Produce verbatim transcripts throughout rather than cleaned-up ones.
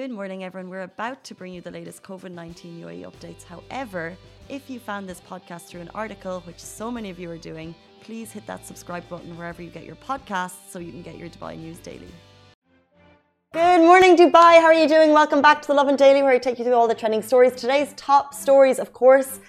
Good morning, everyone. We're about to bring you the latest COVID nineteen U A E updates. However, if you found this podcast through an article, which so many of you are doing, please hit that subscribe button wherever you get your podcasts so you can get your Dubai news daily. Good morning, Dubai. How are you doing? Welcome back to The Lovin Daily, where I take you through all the trending stories. Today's top stories, of course,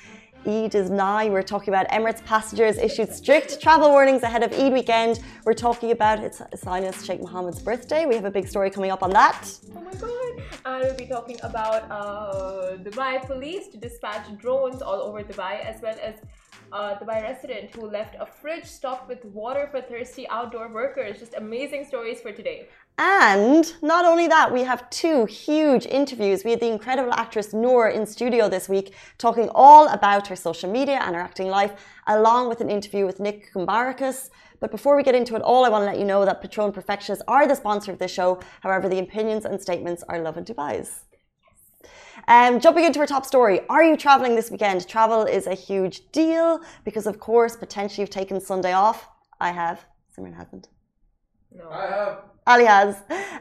Eid is nigh. We're talking about Emirates passengers issued strict travel warnings ahead of Eid weekend. We're talking about it's Highness Sheikh Mohammed's birthday. We have a big story coming up on that. Oh my God! Uh, we'll be talking about uh, Dubai police to dispatch drones all over Dubai, as well as a uh, Dubai resident who left a fridge stocked with water for thirsty outdoor workers. Just amazing stories for today. And not only that, we have two huge interviews. We had the incredible actress Noor in studio this week, talking all about her social media and her acting life, along with an interview with Nick Kumbarakis. But before we get into it all, I want to let you know that Patron Perfectionists are the sponsor of this show. However, the opinions and statements are Lovin Dubai's. Um, jumping into our top story, are you traveling this weekend? Travel is a huge deal because, of course, potentially you've taken Sunday off. I have. Simran hasn't. No. I have. Ali has.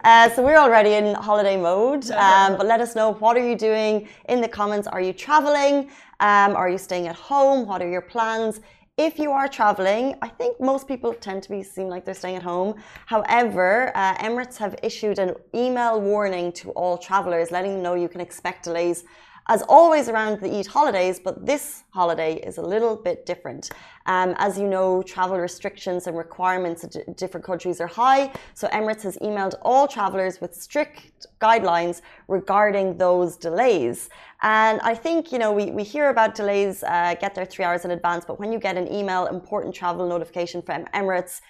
Uh, so we're already in holiday mode, um, but let us know, what are you doing? In the comments, are you traveling? Um, are you staying at home? What are your plans? If you are traveling, I think most people tend to be seem like they're staying at home. However, uh, Emirates have issued an email warning to all travelers, letting them know you can expect delays, as always, around the Eid holidays, but this holiday is a little bit different. Um, as you know, travel restrictions and requirements in d- different countries are high, so Emirates has emailed all travellers with strict guidelines regarding those delays. And I think, you know, we, we hear about delays, uh, get there three hours in advance, but when you get an email, important travel notification from Emirates,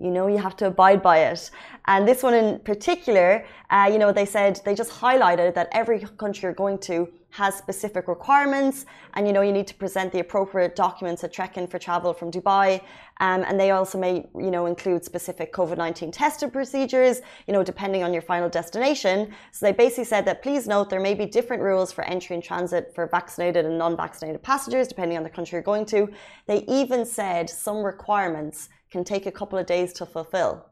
you know you have to abide by it. And this one in particular, uh, you know, they said, they just highlighted that every country you're going to has specific requirements, and you know you need to present the appropriate documents at check-in for travel from Dubai, um, and they also may, you know, include specific COVID nineteen testing procedures, you know, depending on your final destination. So they basically said that please note there may be different rules for entry and transit for vaccinated and non-vaccinated passengers depending on the country you're going to. They even said some requirements can take a couple of days to fulfill.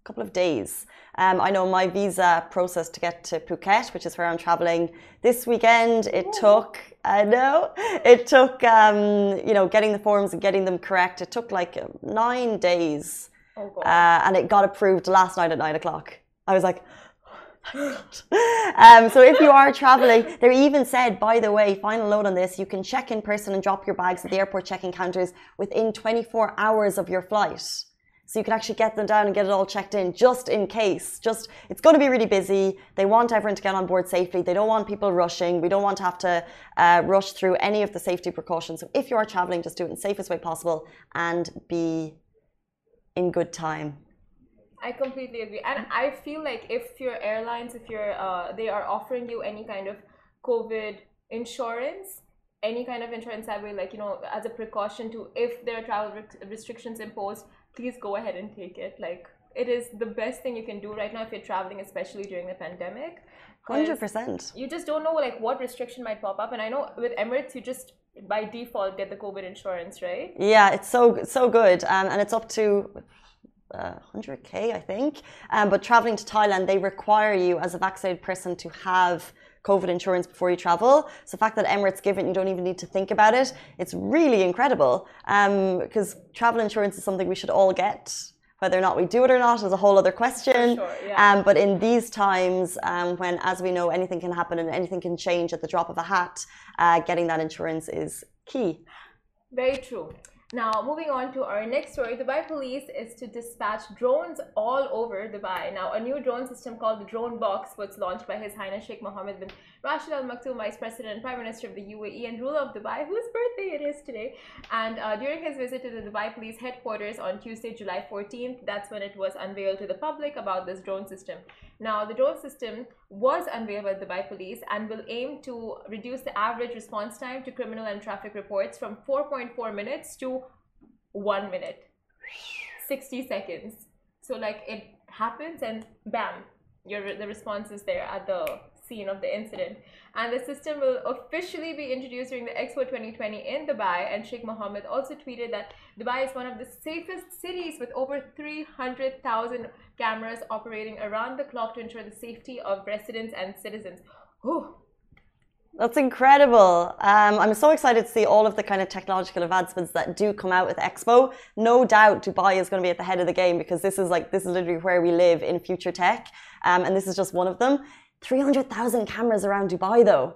A couple of days. Um, I know my visa process to get to Phuket, which is where I'm traveling this weekend, it Ooh. took, I know, it took, um, you know, getting the forms and getting them correct. It took like nine days oh, God. Uh, and it got approved last night at nine o'clock. I was like, um, so if you are traveling, they even said, by the way, final note on this, you can check in person and drop your bags at the airport check-in counters within twenty-four hours of your flight. So you can actually get them down and get it all checked in, just in case. Just, it's going to be really busy. They want everyone to get on board safely. They don't want people rushing. We don't want to have to uh, rush through any of the safety precautions. So if you are traveling, just do it in the safest way possible and be in good time. I completely agree, and I feel like if your airlines, if you're, uh, they are offering you any kind of COVID insurance, any kind of insurance that way, like, you know, as a precaution to if there are travel re- restrictions imposed, please go ahead and take it. Like, it is the best thing you can do right now if you're traveling, especially during the pandemic. one hundred percent. You just don't know, like, what restriction might pop up, and I know with Emirates, you just by default get the COVID insurance, right? Yeah, it's so so good, um, and it's up to. Uh, one hundred K, I think. Um, but traveling to Thailand, they require you as a vaccinated person to have COVID insurance before you travel. So the fact that Emirates give it, you don't even need to think about it. It's really incredible, um, because travel insurance is something we should all get. Whether or not we do it or not is a whole other question. Sure, yeah. um, but in these times, um, when, as we know, anything can happen and anything can change at the drop of a hat, uh, getting that insurance is key. Very true. Now, moving on to our next story, Dubai police is to dispatch drones all over Dubai. Now, a new drone system called the Drone Box was launched by His Highness Sheikh Mohammed bin Rashid Al Maktoum, Vice President and Prime Minister of the U A E and ruler of Dubai, whose birthday it is today. And uh, during his visit to the Dubai police headquarters on Tuesday, July fourteenth, that's when it was unveiled to the public about this drone system. Now, the drone system was unveiled by the Dubai police and will aim to reduce the average response time to criminal and traffic reports from four point four minutes to one minute, sixty seconds. So, like, it happens and bam, your the responses there at the scene of the incident. And the system will officially be introduced during the Expo twenty twenty in Dubai. And Sheikh Mohammed also tweeted that Dubai is one of the safest cities, with over three hundred thousand cameras operating around the clock to ensure the safety of residents and citizens. Whew. That's incredible. Um, I'm so excited to see all of the kind of technological advancements that do come out with Expo. No doubt Dubai is going to be at the head of the game, because this is like, this is literally where we live in future tech. Um, and this is just one of them. three hundred thousand cameras around Dubai though.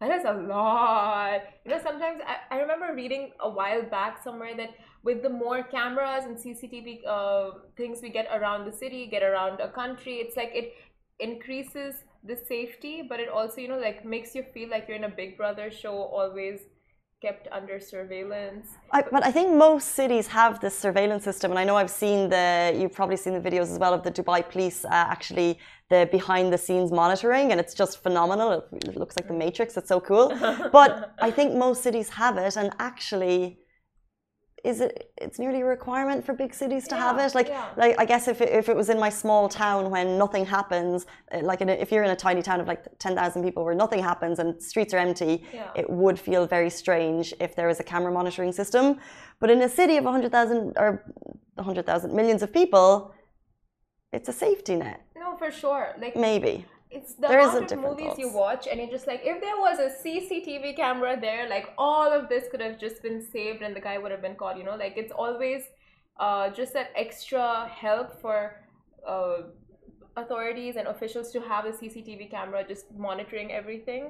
That is a lot. You know, sometimes I, I remember reading a while back somewhere that with the more cameras and C C T V uh, things we get around the city, get around a country, it's like it increases the safety, but it also, you know, like makes you feel like you're in a Big Brother show, always kept under surveillance. I, but I think most cities have this surveillance system, and I know I've seen the, you've probably seen the videos as well of the Dubai police uh, actually the behind the scenes monitoring, and it's just phenomenal. It, it looks like the Matrix. It's so cool. But I think most cities have it, and actually, is it? It's nearly a requirement for big cities to yeah, have it. Like, yeah. like I guess if it, if it was in my small town when nothing happens, like in a, if you're in a tiny town of like ten thousand people where nothing happens and streets are empty, yeah. it would feel very strange if there was a camera monitoring system. But in a city of a hundred thousand or a hundred thousand millions of people, it's a safety net. No, for sure. Like maybe. It's the amount of movies thoughts. you watch, and you're just like, if there was a C C T V camera there, like all of this could have just been saved and the guy would have been caught, you know? Like it's always uh, just that extra help for uh, authorities and officials to have a C C T V camera just monitoring everything.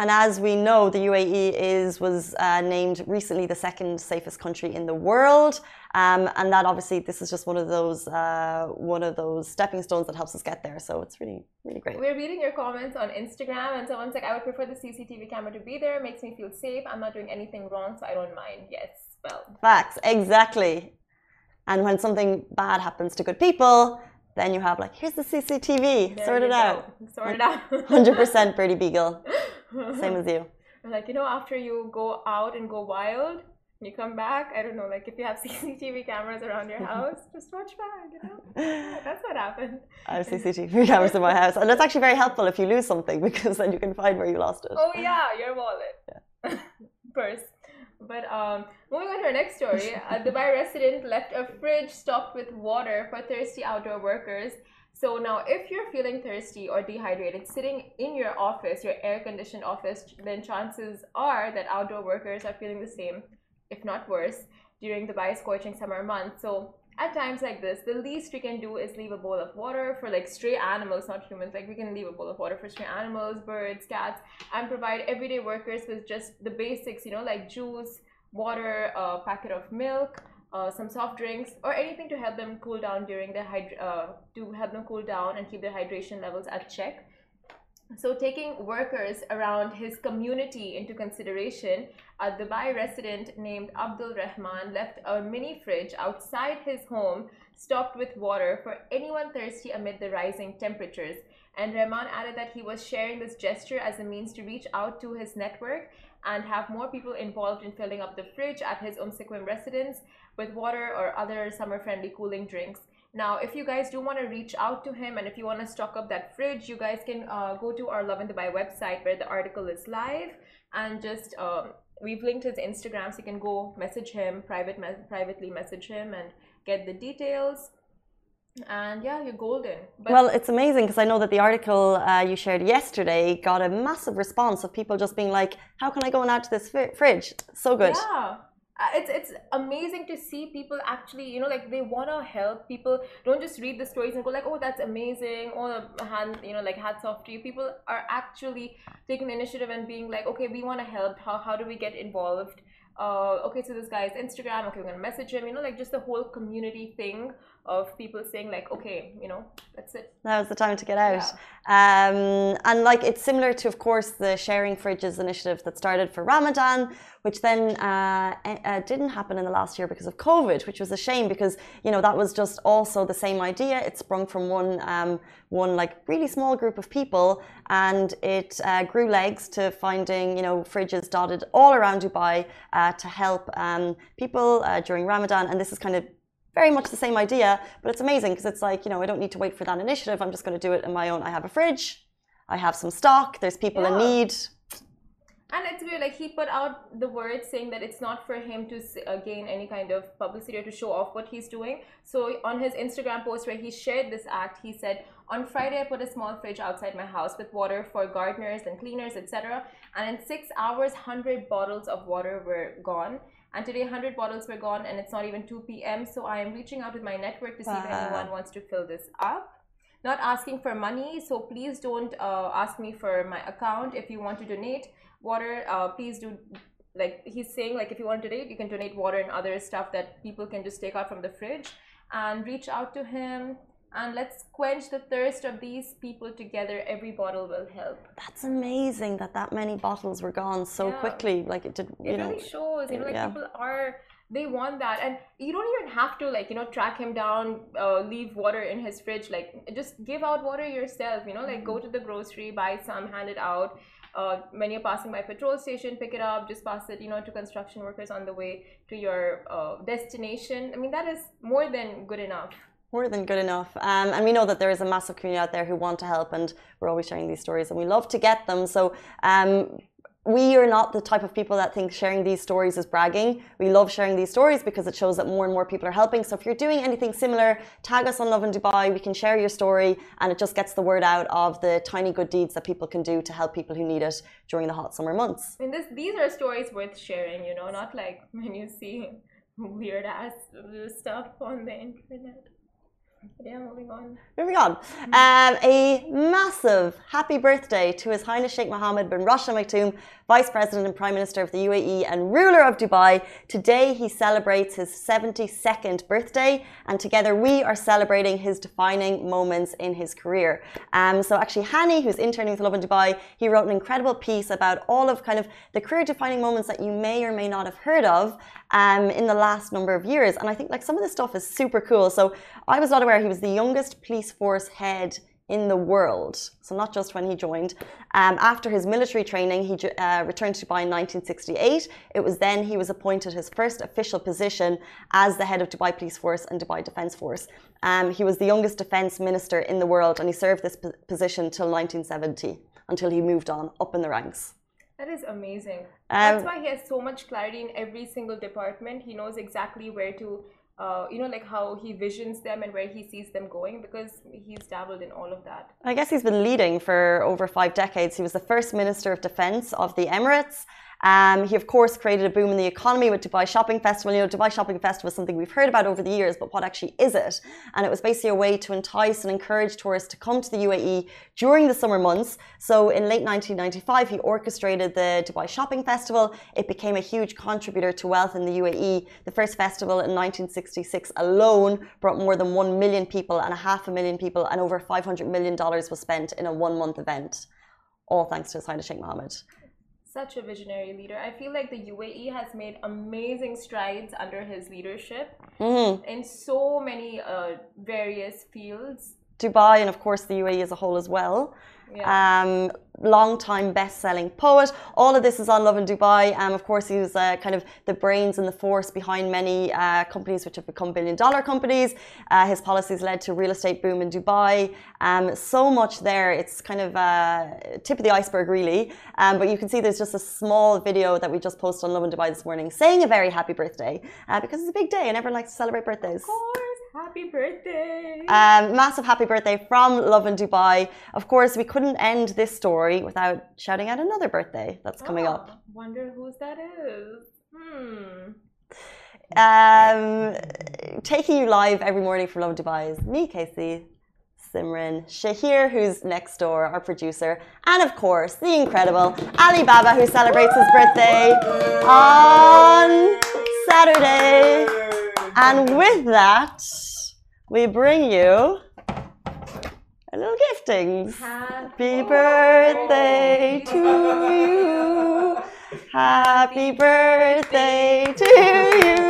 And as we know, the U A E is, was uh, named recently the second safest country in the world. Um, and that obviously, this is just one of those uh, one of those stepping stones that helps us get there. So it's really, really great. We're reading your comments on Instagram. And someone's like, I would prefer the C C T V camera to be there. It makes me feel safe. I'm not doing anything wrong, so I don't mind. Yes, well. Facts, exactly. And when something bad happens to good people, then you have like, here's the C C T V. There sort it out. Sort it out. one hundred percent Birdie Beagle. Same as you. I'm like, you know, after you go out and go wild, you come back, I don't know, like if you have C C T V cameras around your house, just watch back, you know? Yeah, that's what happened. I have C C T V cameras in my house. And that's actually very helpful if you lose something, because then you can find where you lost it. Oh yeah, your wallet. Yeah. Purse. But um, moving on to our next story, a Dubai resident left a fridge stocked with water for thirsty outdoor workers. So now, if you're feeling thirsty or dehydrated sitting in your office, your air-conditioned office, then chances are that outdoor workers are feeling the same, if not worse, during Dubai's scorching summer months. So at times like this, the least we can do is leave a bowl of water for like stray animals, not humans. Like we can leave a bowl of water for stray animals, birds, cats, and provide everyday workers with just the basics, you know, like juice, water, a packet of milk, Uh, some soft drinks, or anything to help them cool down during their hyd uh, to help them cool down and keep their hydration levels at check. So taking workers around his community into consideration, a Dubai resident named Abdul Rahman left a mini fridge outside his home stocked with water for anyone thirsty amid the rising temperatures. And Rahman added that he was sharing this gesture as a means to reach out to his network and have more people involved in filling up the fridge at his Umm Sequim residence with water or other summer-friendly cooling drinks. Now, if you guys do want to reach out to him and if you want to stock up that fridge, you guys can uh, go to our Lovin Dubai website where the article is live, and just um, we've linked his Instagram, so you can go message him, private me privately message him and get the details. And yeah, you're golden. But well, it's amazing because I know that the article uh, you shared yesterday got a massive response of people just being like, how can I go and add to this fridge? So good. Yeah. It's, it's amazing to see people actually, you know, like they want to help. People don't just read the stories and go like, oh, that's amazing. Oh, hand, you know, like hats off to you. People are actually taking initiative and being like, okay, we want to help. How, how do we get involved? Uh, okay, so this guy's Instagram, okay, we're gonna message him, you know, like just the whole community thing of people saying like, okay, you know, that's it. Now's the time to get out. Yeah. Um, and like it's similar to, of course, the Sharing Fridges initiative that started for Ramadan, which then uh, uh, didn't happen in the last year because of COVID, which was a shame because, you know, that was just also the same idea. It sprung from one, um, one like really small group of people, and it uh, grew legs to finding, you know, fridges dotted all around Dubai uh, to help um, people uh, during Ramadan. And this is kind of Very much the same idea, but it's amazing because it's like, you know, I don't need to wait for that initiative. I'm just going to do it on my own. I have a fridge. I have some stock. There's people yeah. in need. And it's weird, like he put out the word saying that it's not for him to gain any kind of publicity or to show off what he's doing. So on his Instagram post where he shared this act, he said, on Friday, I put a small fridge outside my house with water for gardeners and cleaners, et cetera. And in six hours, one hundred bottles of water were gone. And today, one hundred bottles were gone, and it's not even two p m So I am reaching out with my network to see wow. if anyone wants to fill this up. Not asking for money, so please don't uh, ask me for my account. If you want to donate water, uh, please do. Like he's saying, like if you want to donate, you can donate water and other stuff that people can just take out from the fridge, and reach out to him. And let's quench the thirst of these people together. Every bottle will help. That's amazing that that many bottles were gone so yeah. quickly. Like it did, you it know. It really shows, you know, like yeah. people are, they want that. And you don't even have to, like, you know, track him down, uh, leave water in his fridge. Like, just give out water yourself, you know, like go to the grocery, buy some, hand it out. Uh, when you're passing by petrol station, pick it up, just pass it, you know, to construction workers on the way to your uh, destination. I mean, that is more than good enough. More than good enough. Um, and we know that there is a massive community out there who want to help, and we're always sharing these stories and we love to get them. So um, we are not the type of people that think sharing these stories is bragging. We love sharing these stories because it shows that more and more people are helping. So if you're doing anything similar, tag us on Lovin Dubai. We can share your story, and it just gets the word out of the tiny good deeds that people can do to help people who need it during the hot summer months. I mean, this, these are stories worth sharing, you know, not like when you see weird ass stuff on the internet. Yeah, moving on. Moving on. Um, a massive happy birthday to His Highness Sheikh Mohammed bin Rashid Al Maktoum, Vice President and Prime Minister of the U A E and ruler of Dubai. Today he celebrates his seventy-second birthday, and together we are celebrating his defining moments in his career. Um, so actually Hani, who's interning with Lovin Dubai, he wrote an incredible piece about all of kind of the career-defining moments that you may or may not have heard of um, in the last number of years. And I think like some of this stuff is super cool. So I was not aware he was the youngest police force head in the world, so not just when he joined. Um, after his military training, he uh, returned to Dubai in nineteen sixty-eight. It was then he was appointed his first official position as the head of Dubai Police Force and Dubai Defence Force. Um, he was the youngest defence minister in the world, and he served this position till nineteen seventy, until he moved on up in the ranks. That is amazing. Um, That's why he has so much clarity in every single department. He knows exactly where to... Uh, you know, like how he visions them and where he sees them going, because he's dabbled in all of that. I guess he's been leading for over five decades. He was the first Minister of Defence of the Emirates. Um, he, of course, created a boom in the economy with Dubai Shopping Festival. You know, Dubai Shopping Festival is something we've heard about over the years, but what actually is it? And it was basically a way to entice and encourage tourists to come to the U A E during the summer months. So in late nineteen ninety-five, he orchestrated the Dubai Shopping Festival. It became a huge contributor to wealth in the U A E. The first festival in nineteen sixty-six alone brought more than one million people and a half a million people, and over five hundred million dollars was spent in a one-month event. All thanks to His Highness Sheikh Mohammed. Such a visionary leader. I feel like the U A E has made amazing strides under his leadership mm-hmm. in so many uh, various fields. Dubai and, of course, the U A E as a whole as well. Yeah. Um, long-time best-selling poet. All of this is on Lovin Dubai. Um, of course, he was uh, kind of the brains and the force behind many uh, companies which have become billion-dollar companies. Uh, his policies led to real estate boom in Dubai. Um, so much there. It's kind of uh, tip of the iceberg, really. Um, but you can see there's just a small video that we just posted on Lovin Dubai this morning saying a very happy birthday uh, because it's a big day and everyone likes to celebrate birthdays. Of course. Happy birthday! Um, massive happy birthday from Lovin Dubai. Of course, we couldn't end this story without shouting out another birthday that's coming oh, up. Wonder whose that is. Hmm. Um, taking you live every morning from Lovin Dubai is me, Casey, Simran, Shahir, who's next door, our producer, and of course, the incredible Ali Baba, who celebrates his birthday on Saturday. And with that, we bring you a little giftings. Happy birthday to you. Happy birthday to you.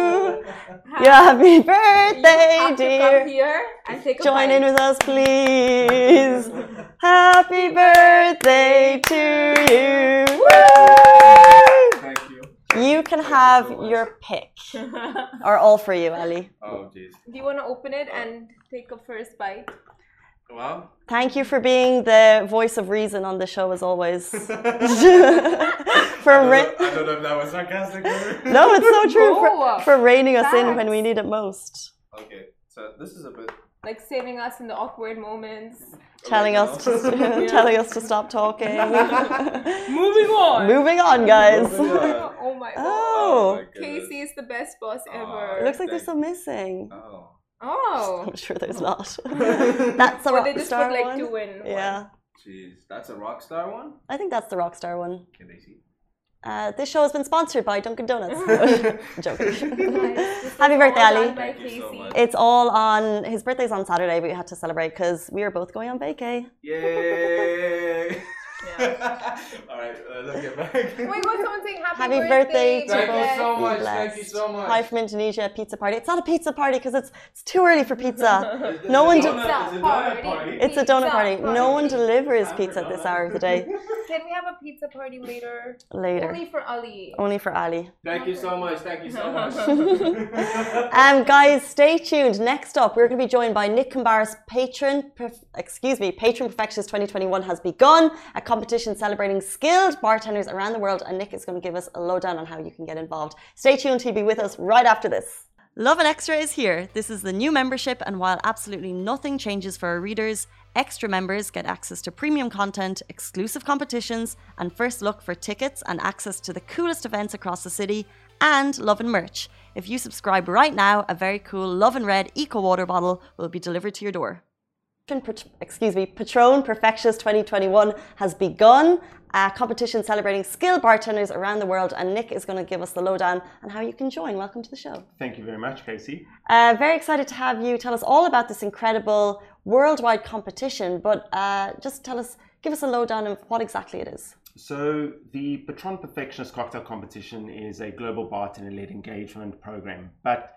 Happy birthday, dear. Join in with us, please. Happy birthday to you. Thank you. You can have your pick. Or all for you, Ali. Oh, geez. Do you want to open it and take a first bite? Wow. Thank you for being the voice of reason on the show, as always. For I, don't know, I don't know if that was sarcastic. No, it's so true. Oh, for, for reining us in when we need it most. Okay, so this is a bit... Like saving us in the awkward moments. Telling us to yeah. telling us to stop talking. Moving on. Moving on, guys. Moving on. Oh my god. Oh. Oh Casey is the best boss oh, ever. It looks like there's some missing. Oh. Oh. I'm sure there's not. That's a rock star one. Well, they just put like two in one. Yeah. Jeez, that's a rock star one? I think that's the rock star one. Can they see? Uh, this show has been sponsored by Dunkin' Donuts. Joking. Nice. Happy birthday, Ali. So it's all on... His birthday's on Saturday, but we had to celebrate because we were both going on vacay. Yay! Yeah. All right, uh, let's get back. Wait, what's someone saying happy, happy birthday, birthday to Thank both. You so much. Thank you so much. Hi from Indonesia, pizza party. It's not a pizza party because it's, it's too early for pizza. No one pizza party. party. It's a donut party. party. No one delivers I'm pizza at this hour of the day. Can we have a pizza party later? Later. Only for Ali. Only for Ali. Thank you so much. Thank you so much. um, guys, stay tuned. Next up, we're going to be joined by Nick Kumbarakis, patron, excuse me, Patron Perfectionist twenty twenty-one has begun. A competition celebrating skilled bartenders around the world, and Nick is going to give us a lowdown on how you can get involved. Stay tuned, he'll be with us right after this. Love and Extra is here. This is the new membership, and while absolutely nothing changes for our readers, Extra members get access to premium content, exclusive competitions, and first look for tickets and access to the coolest events across the city, and Love and merch. If you subscribe right now, a very cool Love and Red Eco Water bottle will be delivered to your door. Excuse me, Patron Perfectionist twenty twenty-one has begun, a competition celebrating skilled bartenders around the world, and Nick is going to give us the lowdown on how you can join. Welcome to the show. Thank you very much, Casey. Uh, very excited to have you tell us all about this incredible worldwide competition, but uh, just tell us, give us a lowdown of what exactly it is. So the Patron Perfectionist Cocktail Competition is a global bartender-led engagement program, but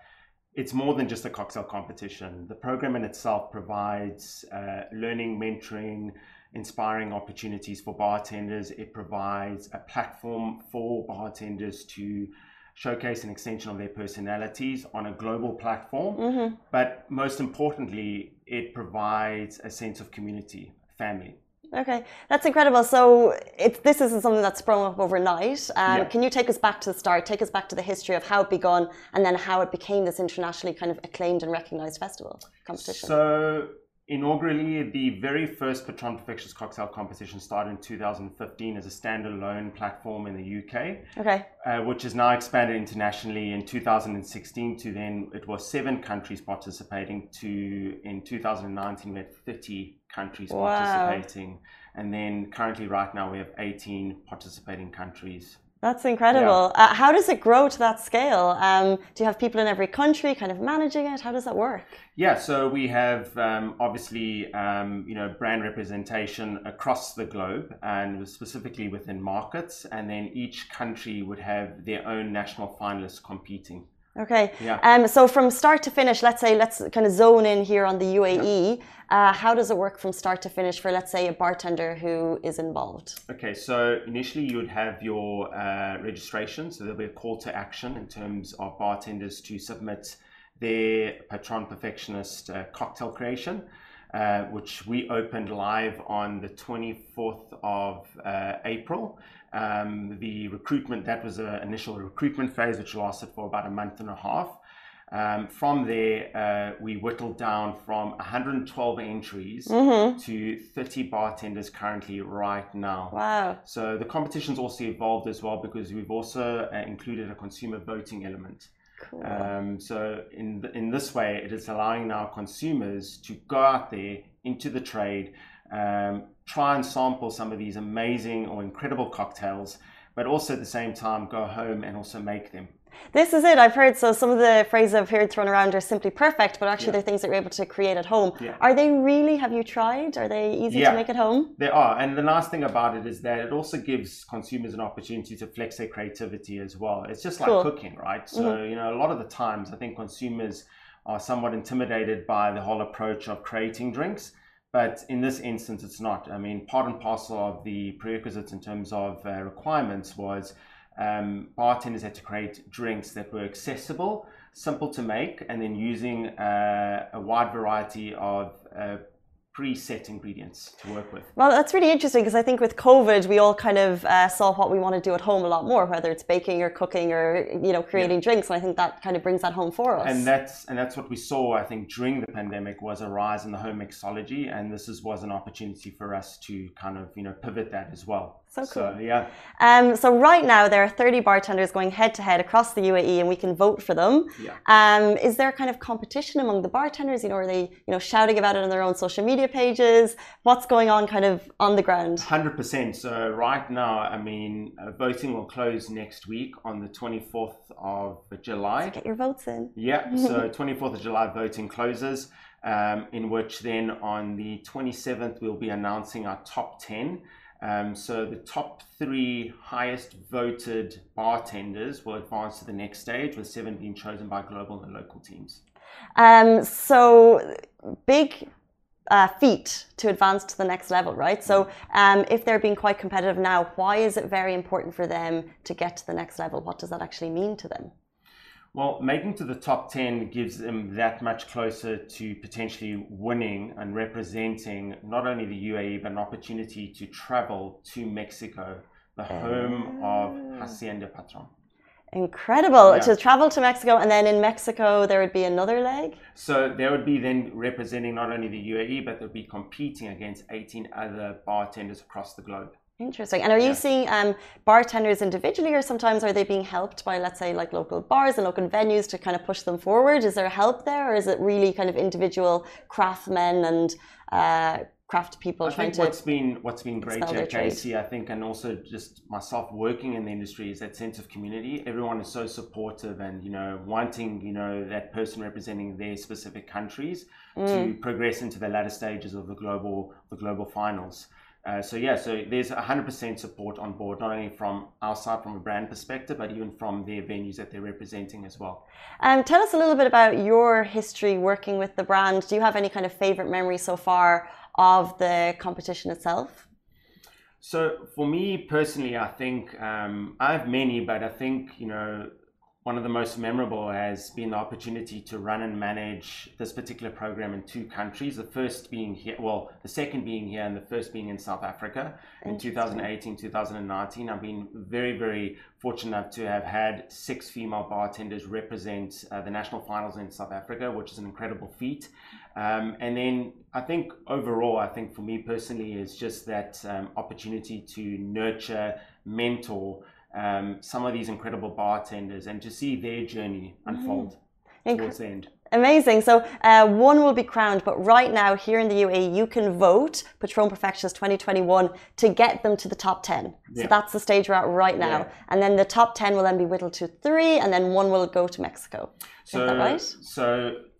it's more than just a cocktail competition. The program in itself provides uh, learning, mentoring, inspiring opportunities for bartenders. It provides a platform for bartenders to showcase an extension of their personalities on a global platform. Mm-hmm. But most importantly, it provides a sense of community, family. Okay, that's incredible. So it, this isn't something that sprung up overnight. Um, yeah. Can you take us back to the start, take us back to the history of how it began and then how it became this internationally kind of acclaimed and recognized festival competition? So inaugurally, the very first Patron Perfectionist Cocktail Competition started in two thousand fifteen as a standalone platform in the U K, okay, uh, which is now expanded internationally in two thousand sixteen to then it was seven countries participating to in two thousand nineteen we had thirty countries wow. participating, and then currently right now we have eighteen participating countries. That's incredible. Yeah. Uh, how does it grow to that scale? Um, do you have people in every country kind of managing it? How does that work? Yeah, so we have um, obviously um, you know, brand representation across the globe and specifically within markets, and then each country would have their own national finalists competing. Okay. Yeah. Um, so from start to finish, let's say, let's kind of zone in here on the U A E. Uh, how does it work from start to finish for, let's say, a bartender who is involved? Okay. So initially you would have your uh, registration. So there'll be a call to action in terms of bartenders to submit their Patron Perfectionist uh, cocktail creation, uh, which we opened live on the twenty-fourth of April. Um, the recruitment, that was an initial recruitment phase, which lasted for about a month and a half. Um, from there, uh, we whittled down from one hundred twelve entries mm-hmm. to thirty bartenders currently right now. Wow. So the competition's also evolved as well because we've also uh, included a consumer voting element. Cool. Um, so in, th in this way, it is allowing now consumers to go out there into the trade, Um, try and sample some of these amazing or incredible cocktails, but also at the same time go home and also make them. This is it. I've heard so some of the phrases I've heard thrown around are simply perfect, but actually yeah. they're things that you're able to create at home. Yeah. Are they really, have you tried? Are they easy yeah. to make at home? They are. And the nice thing about it is that it also gives consumers an opportunity to flex their creativity as well. It's just like cool. cooking, right? So, mm-hmm. you know, a lot of the times I think consumers are somewhat intimidated by the whole approach of creating drinks. But in this instance, it's not. I mean, part and parcel of the prerequisites in terms of uh, requirements was um, bartenders had to create drinks that were accessible, simple to make, and then using uh, a wide variety of uh, preset ingredients to work with. Well, that's really interesting, because I think with COVID, we all kind of uh, saw what we want to do at home a lot more, whether it's baking or cooking or, you know, creating yeah. drinks. And I think that kind of brings that home for us. And that's and that's what we saw, I think, during the pandemic, was a rise in the home mixology. And this is, was an opportunity for us to kind of, you know, pivot that as well. So cool. So, yeah. Um, so right now, there are thirty bartenders going head-to-head across the U A E, and we can vote for them. Yeah. Um, is there kind of competition among the bartenders? You know, are they, you know, shouting about it on their own social media pages? What's going on kind of on the ground? one hundred percent. So right now, I mean, uh, voting will close next week on the twenty-fourth of July. So get your votes in. Yeah, so twenty-fourth of July voting closes, um, in which then on the twenty-seventh, we'll be announcing our top ten. Um, so the top three highest voted bartenders will advance to the next stage, with seven being chosen by global and local teams. Um, so big uh, feat to advance to the next level, right? So um, if they're being quite competitive now, why is it very important for them to get to the next level? What does that actually mean to them? Well, making to the top ten gives them that much closer to potentially winning and representing not only the U A E, but an opportunity to travel to Mexico, the home oh. of Hacienda Patron. Incredible, yeah. To travel to Mexico, and then in Mexico there would be another leg? So there would be then representing not only the U A E, but they'd be competing against eighteen other bartenders across the globe. Interesting. And are you yeah. seeing um, bartenders individually, or sometimes are they being helped by, let's say, like local bars and local venues to kind of push them forward? Is there help there, or is it really kind of individual craftsmen and uh, craft people I trying think to what's been what's been great, J K C, I think, and also just myself working in the industry, is that sense of community. Everyone is so supportive and, you know, wanting, you know, that person representing their specific countries mm. to progress into the latter stages of the global the global finals. Uh, so yeah, so there's one hundred percent support on board, not only from our side, from a brand perspective, but even from their venues that they're representing as well. Um, tell us a little bit about your history working with the brand. Do you have any kind of favorite memory so far of the competition itself? So for me personally, I think um, I have many, but I think, you know, one of the most memorable has been the opportunity to run and manage this particular program in two countries, the first being here, well, the second being here, and the first being in South Africa in two thousand eighteen, two thousand nineteen. I've been very, very fortunate to have had six female bartenders represent uh, the national finals in South Africa, which is an incredible feat. Um, and then I think overall, I think for me personally, is just that um, opportunity to nurture, mentor, Um, some of these incredible bartenders, and to see their journey unfold mm. towards the end. Amazing. So uh, one will be crowned, but right now here in the U A E, you can vote Patron Perfectionist twenty twenty-one to get them to the top ten. Yeah. So that's the stage we're at right now. Yeah. And then the top ten will then be whittled to three, and then one will go to Mexico. So, is that right? So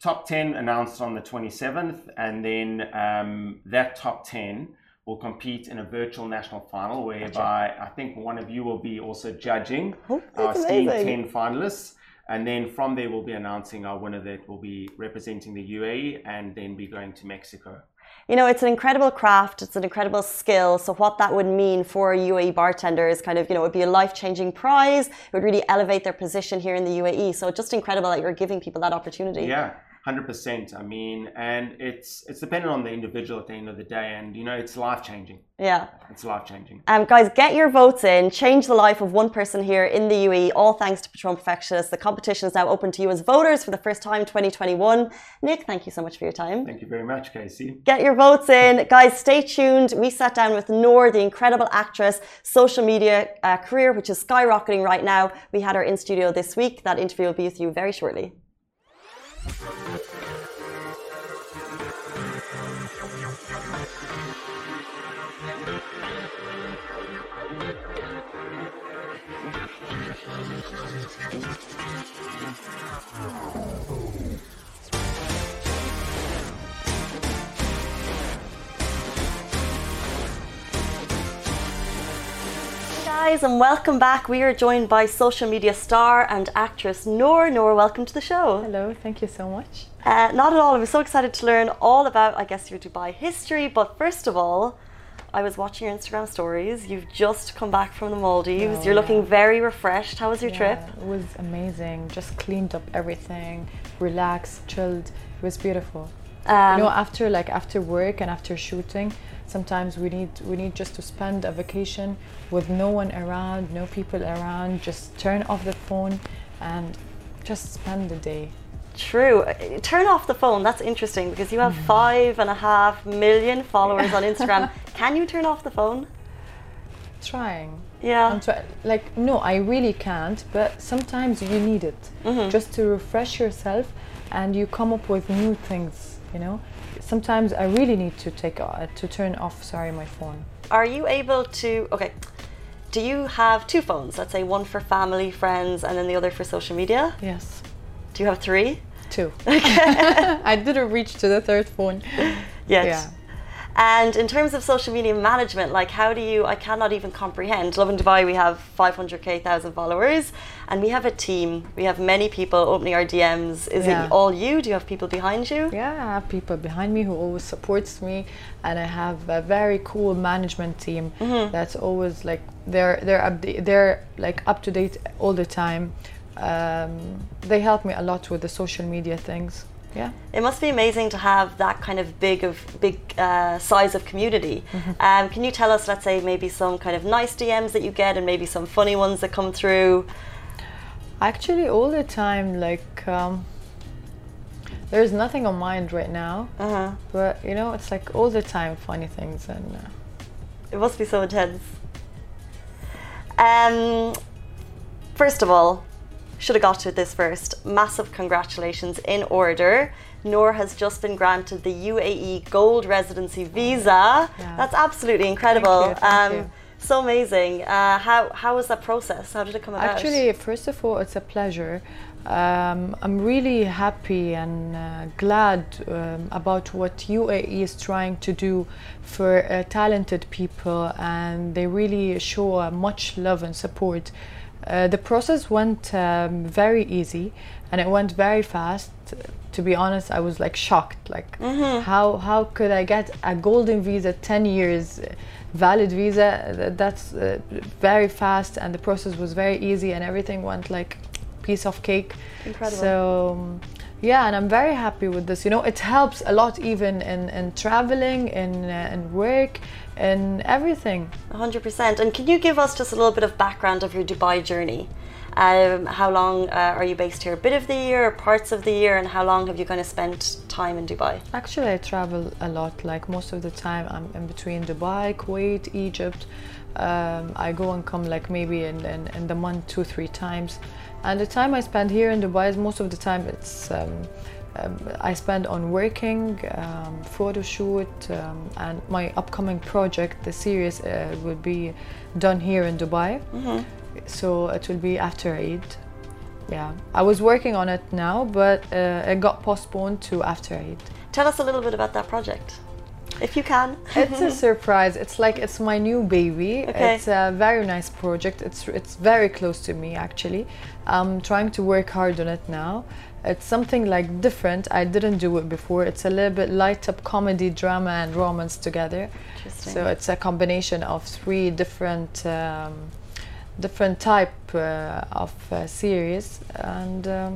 top ten announced on the twenty-seventh, and then um, that top ten will compete in a virtual national final, whereby gotcha. I think one of you will be also judging oh, our esteemed ten finalists. And then from there, we'll be announcing our winner that will be representing the U A E and then be going to Mexico. You know, it's an incredible craft, it's an incredible skill. So what that would mean for U A E bartenders, kind of, you know, it would be a life-changing prize. It would really elevate their position here in the U A E. So just incredible that you're giving people that opportunity. Yeah. one hundred percent. I mean, and it's it's dependent on the individual at the end of the day, and you know, it's life-changing. Yeah. It's life-changing. Um, guys, get your votes in. Change the life of one person here in the U A E, all thanks to Patron Perfectionist. The competition is now open to you as voters for the first time, twenty twenty-one. Nick, thank you so much for your time. Thank you very much, Casey. Get your votes in. Guys, stay tuned. We sat down with Noor, the incredible actress, social media uh, career, which is skyrocketing right now. We had her in studio this week. That interview will be with you very shortly. Guys, and welcome back. We are joined by social media star and actress Noor. Noor, welcome to the show. Hello, thank you so much. Uh, not at all. I'm so excited to learn all about, I guess, your Dubai history. But first of all, I was watching your Instagram stories. You've just come back from the Maldives. Oh, You're yeah. looking very refreshed. How was your yeah, trip? It was amazing. Just cleaned up everything, relaxed, chilled. It was beautiful. Um, you know, after like after work and after shooting, sometimes we need we need just to spend a vacation with no one around, no people around. Just turn off the phone and just spend the day. True. Turn off the phone. That's interesting because you have five and a half million followers on Instagram. Can you turn off the phone? Trying. Yeah. I'm try like no, I really can't. But sometimes you need it mm-hmm. just to refresh yourself, and you come up with new things. You know, sometimes I really need to take uh, to turn off, sorry, my phone. Are you able to, okay, do you have two phones? Let's say one for family, friends, and then the other for social media? Yes. Do you have three? Two. Okay. I didn't reach to the third phone. Yes. Yeah. And in terms of social media management, like how do you, I cannot even comprehend. Lovin Dubai, we have five hundred K thousand followers, and we have a team. We have many people opening our D Ms. Is yeah. it all you? Do you have people behind you? Yeah, I have people behind me who always supports me, and I have a very cool management team mm-hmm. that's always like they're they're up they're like up to date all the time. Um, they help me a lot with the social media things. Yeah. It must be amazing to have that kind of big of big uh, size of community. Mm-hmm. um, can you tell us, let's say, maybe some kind of nice D Ms that you get and maybe some funny ones that come through? Actually, all the time, like, um, there's nothing on mind right now. Uh-huh. But, you know, it's like all the time funny things. and uh, It must be so intense. Um, first of all, should have got to this first. Massive congratulations in order. Noor has just been granted the U A E Gold Residency Visa. Yeah. That's absolutely incredible. Thank you, thank um, you. So amazing. Uh, how, how was that process? How did it come about? Actually, first of all, it's a pleasure. Um, I'm really happy and uh, glad um, about what U A E is trying to do for uh, talented people, and they really show uh, much love and support. Uh, the process went um, very easy, and it went very fast. To be honest, I was like shocked. Like, mm-hmm. how how could I get a golden visa, ten years valid visa? That's uh, very fast, and the process was very easy, and everything went like piece of cake. Incredible. So yeah, and I'm very happy with this. You know, it helps a lot, even in in traveling, in uh, in work. And everything. one hundred percent. And can you give us just a little bit of background of your Dubai journey? Um, how long uh, are you based here? A bit of the year, parts of the year, and how long have you kind of spent time in Dubai? Actually, I travel a lot. Like most of the time, I'm in between Dubai, Kuwait, Egypt. Um, I go and come like maybe in, in, in the month two, three times. And the time I spend here in Dubai is most of the time it's... Um, Um, I spend on working, um, photo shoot, um, and my upcoming project, the series, uh, will be done here in Dubai. Mm-hmm. So it will be after Eid. Yeah, I was working on it now, but uh, it got postponed to after Eid. Tell us a little bit about that project, if you can. It's a surprise. It's like it's my new baby. Okay. It's a very nice project. It's it's very close to me actually. I'm trying to work hard on it now. It's something like different. I didn't do it before. It's a little bit light up comedy, drama, and romance together. Interesting. So it's a combination of three different um, different type uh, of uh, series, and um,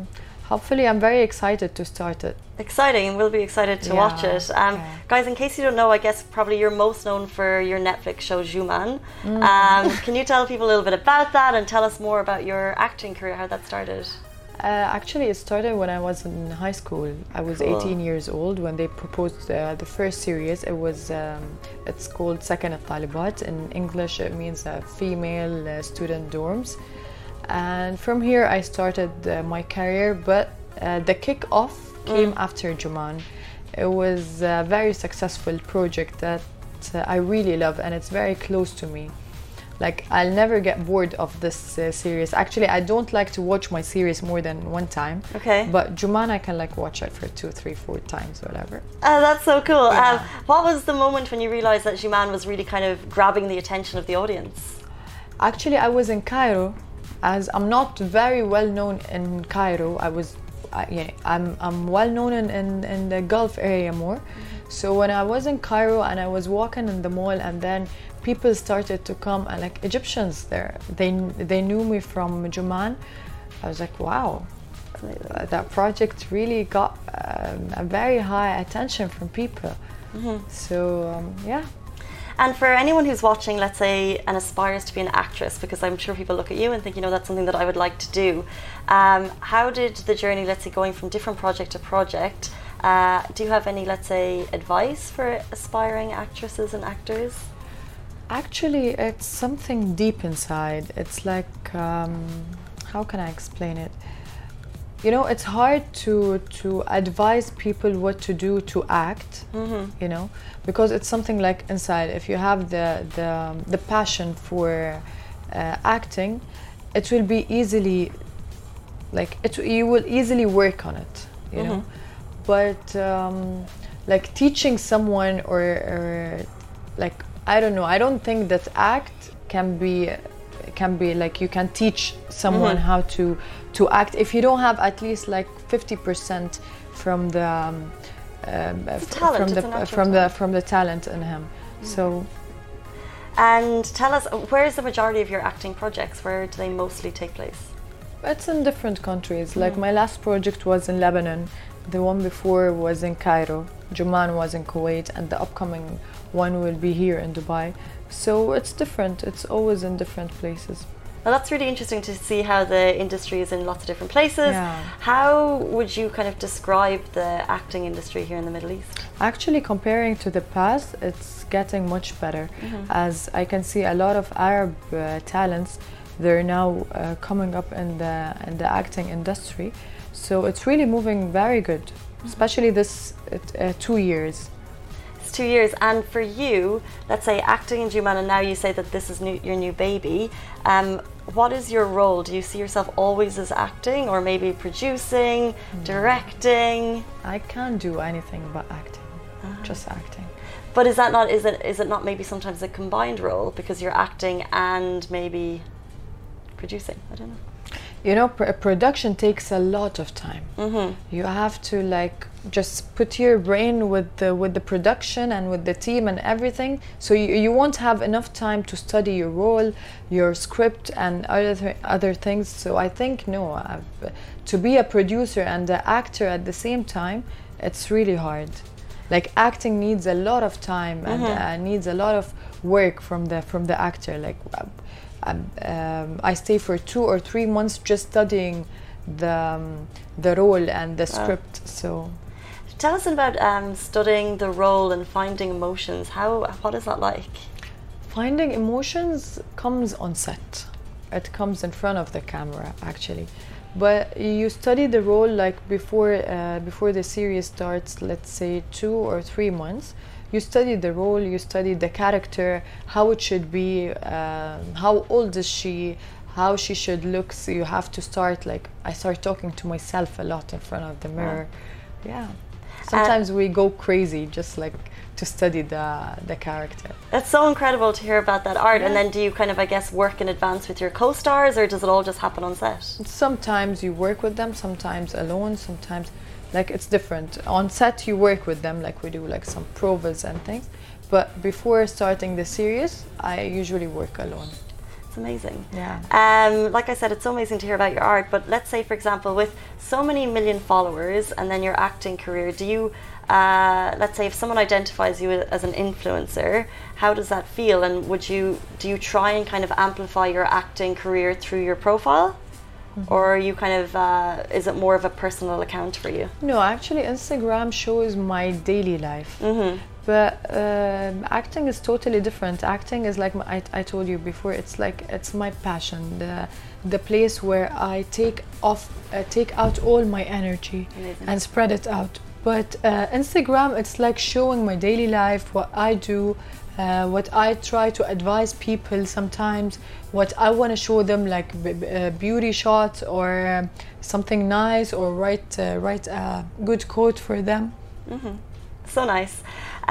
hopefully I'm very excited to start it. Exciting, and we'll be excited to yeah, watch it. Um, okay. Guys, in case you don't know, I guess probably you're most known for your Netflix show Juman. Mm. Um, can you tell people a little bit about that and tell us more about your acting career, how that started? Uh, actually, it started when I was in high school. I was cool. eighteen years old when they proposed uh, the first series. It was um, it's called Second Talibat. In English, it means uh, female uh, student dorms. And from here, I started uh, my career. But uh, the kickoff came mm. after Juman. It was a very successful project that uh, I really love, and it's very close to me. Like, I'll never get bored of this uh, series. Actually, I don't like to watch my series more than one time. Okay. But Juman, I can like watch it for two, three, four times, whatever. Oh, that's so cool. Yeah. Um, what was the moment when you realized that Juman was really kind of grabbing the attention of the audience? Actually, I was in Cairo, as I'm not very well known in Cairo. I was, I, yeah, I'm, I'm well known in, in, in the Gulf area more. Mm-hmm. So when I was in Cairo and I was walking in the mall, and then people started to come, and like Egyptians there, they they knew me from Juman. I was like, wow, that project really got um, a very high attention from people. Mm-hmm. So um, yeah. And for anyone who's watching, let's say, and aspires to be an actress, because I'm sure people look at you and think, you know, that's something that I would like to do. Um, how did the journey, let's say, going from different project to project, uh, do you have any, let's say, advice for aspiring actresses and actors? Actually, it's something deep inside. It's like, um, how can I explain it? You know, it's hard to to advise people what to do to act, mm-hmm. you know, because it's something like inside. If you have the the, the passion for uh, acting, it will be easily, like, it, you will easily work on it, you mm-hmm. know. But, um, like, teaching someone or, or, like, I don't know, I don't think that act can be... can be like you can teach someone mm-hmm. how to to act if you don't have at least like fifty percent from the um, uh, talent, from the from talent. the from the talent in him. Mm-hmm. So, and tell us, where is the majority of your acting projects? Where do they mostly take place? It's in different countries. Mm-hmm. Like my last project was in Lebanon, the one before was in Cairo, Juman was in Kuwait, and the upcoming one will be here in Dubai. So it's different, it's always in different places. Well, that's really interesting to see how the industry is in lots of different places. Yeah. How would you kind of describe the acting industry here in the Middle East? Actually, comparing to the past, it's getting much better. Mm-hmm. As I can see, a lot of Arab uh, talents, they're now uh, coming up in the, in the acting industry. So it's really moving very good, mm-hmm. especially this uh, two years. Two years, and for you, let's say acting in Juman, and now you say that this is new, your new baby. Um, what is your role? Do you see yourself always as acting, or maybe producing, mm. directing? I can't do anything but acting, uh-huh. just acting. But is that not? Is it? Is it not maybe sometimes a combined role because you're acting and maybe producing? I don't know. You know, pr- production takes a lot of time. Mm-hmm. You have to like just put your brain with the with the production and with the team and everything. So you, you won't have enough time to study your role, your script, and other th- other things. So I think no, I've, to be a producer and an actor at the same time, it's really hard. Like acting needs a lot of time mm-hmm. and uh, needs a lot of work from the from the actor. Like. Uh, Um, um, I stay for two or three months just studying the um, the role and the wow. script. So, tell us about um, studying the role and finding emotions. How what is that like? Finding emotions comes on set. It comes in front of the camera actually, but you study the role like before uh, before the series starts. Let's say two or three months. You study the role, you study the character, how it should be, uh, how old is she, how she should look. So you have to start, like, I start talking to myself a lot in front of the mirror. Yeah. Sometimes uh, we go crazy just, like, to study the the character. That's so incredible to hear about that art. Yeah. And then do you kind of, I guess, work in advance with your co-stars, or does it all just happen on set? Sometimes you work with them, sometimes alone, sometimes... Like it's different. On set you work with them, like we do like some provas and things. But before starting the series, I usually work alone. It's amazing. Yeah. Um, like I said, it's so amazing to hear about your art. But let's say, for example, with so many million followers and then your acting career, do you, uh, let's say if someone identifies you as an influencer, how does that feel? And would you, do you try and kind of amplify your acting career through your profile? Or are you kind of, uh, is it more of a personal account for you? No, actually Instagram shows my daily life. Mm-hmm. But uh, acting is totally different. Acting is like, my, I, I told you before, it's like, it's my passion. The the place where I take off, uh, take out all my energy Amazing. And spread it out. But uh, Instagram, it's like showing my daily life, what I do, Uh, what I try to advise people sometimes, what I want to show them, like b- b- uh, beauty shots or um, something nice, or write uh, write a good quote for them. Mm-hmm. So nice.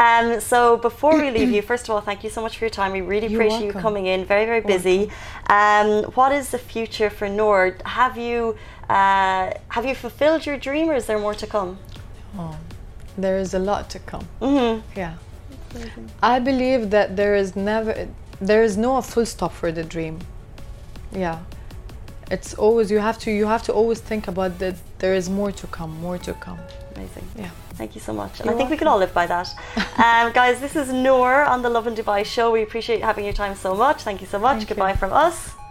Um, so before we leave you, first of all, thank you so much for your time. We really You're appreciate welcome. You coming in. Very, very busy. Um, what is the future for Noor? Have you uh, have you fulfilled your dream, or is there more to come? Oh. there is a lot to come. Mm-hmm. Yeah. Mm-hmm. I believe that there is never, there is no full stop for the dream. Yeah. It's always, you have to, you have to always think about that there is more to come, more to come. Amazing. Yeah. Thank you so much. And You're I think welcome. We can all live by that. um, guys, this is Noor on the Lovin Dubai show. We appreciate having your time so much. Thank you so much. Thank Goodbye you. From us.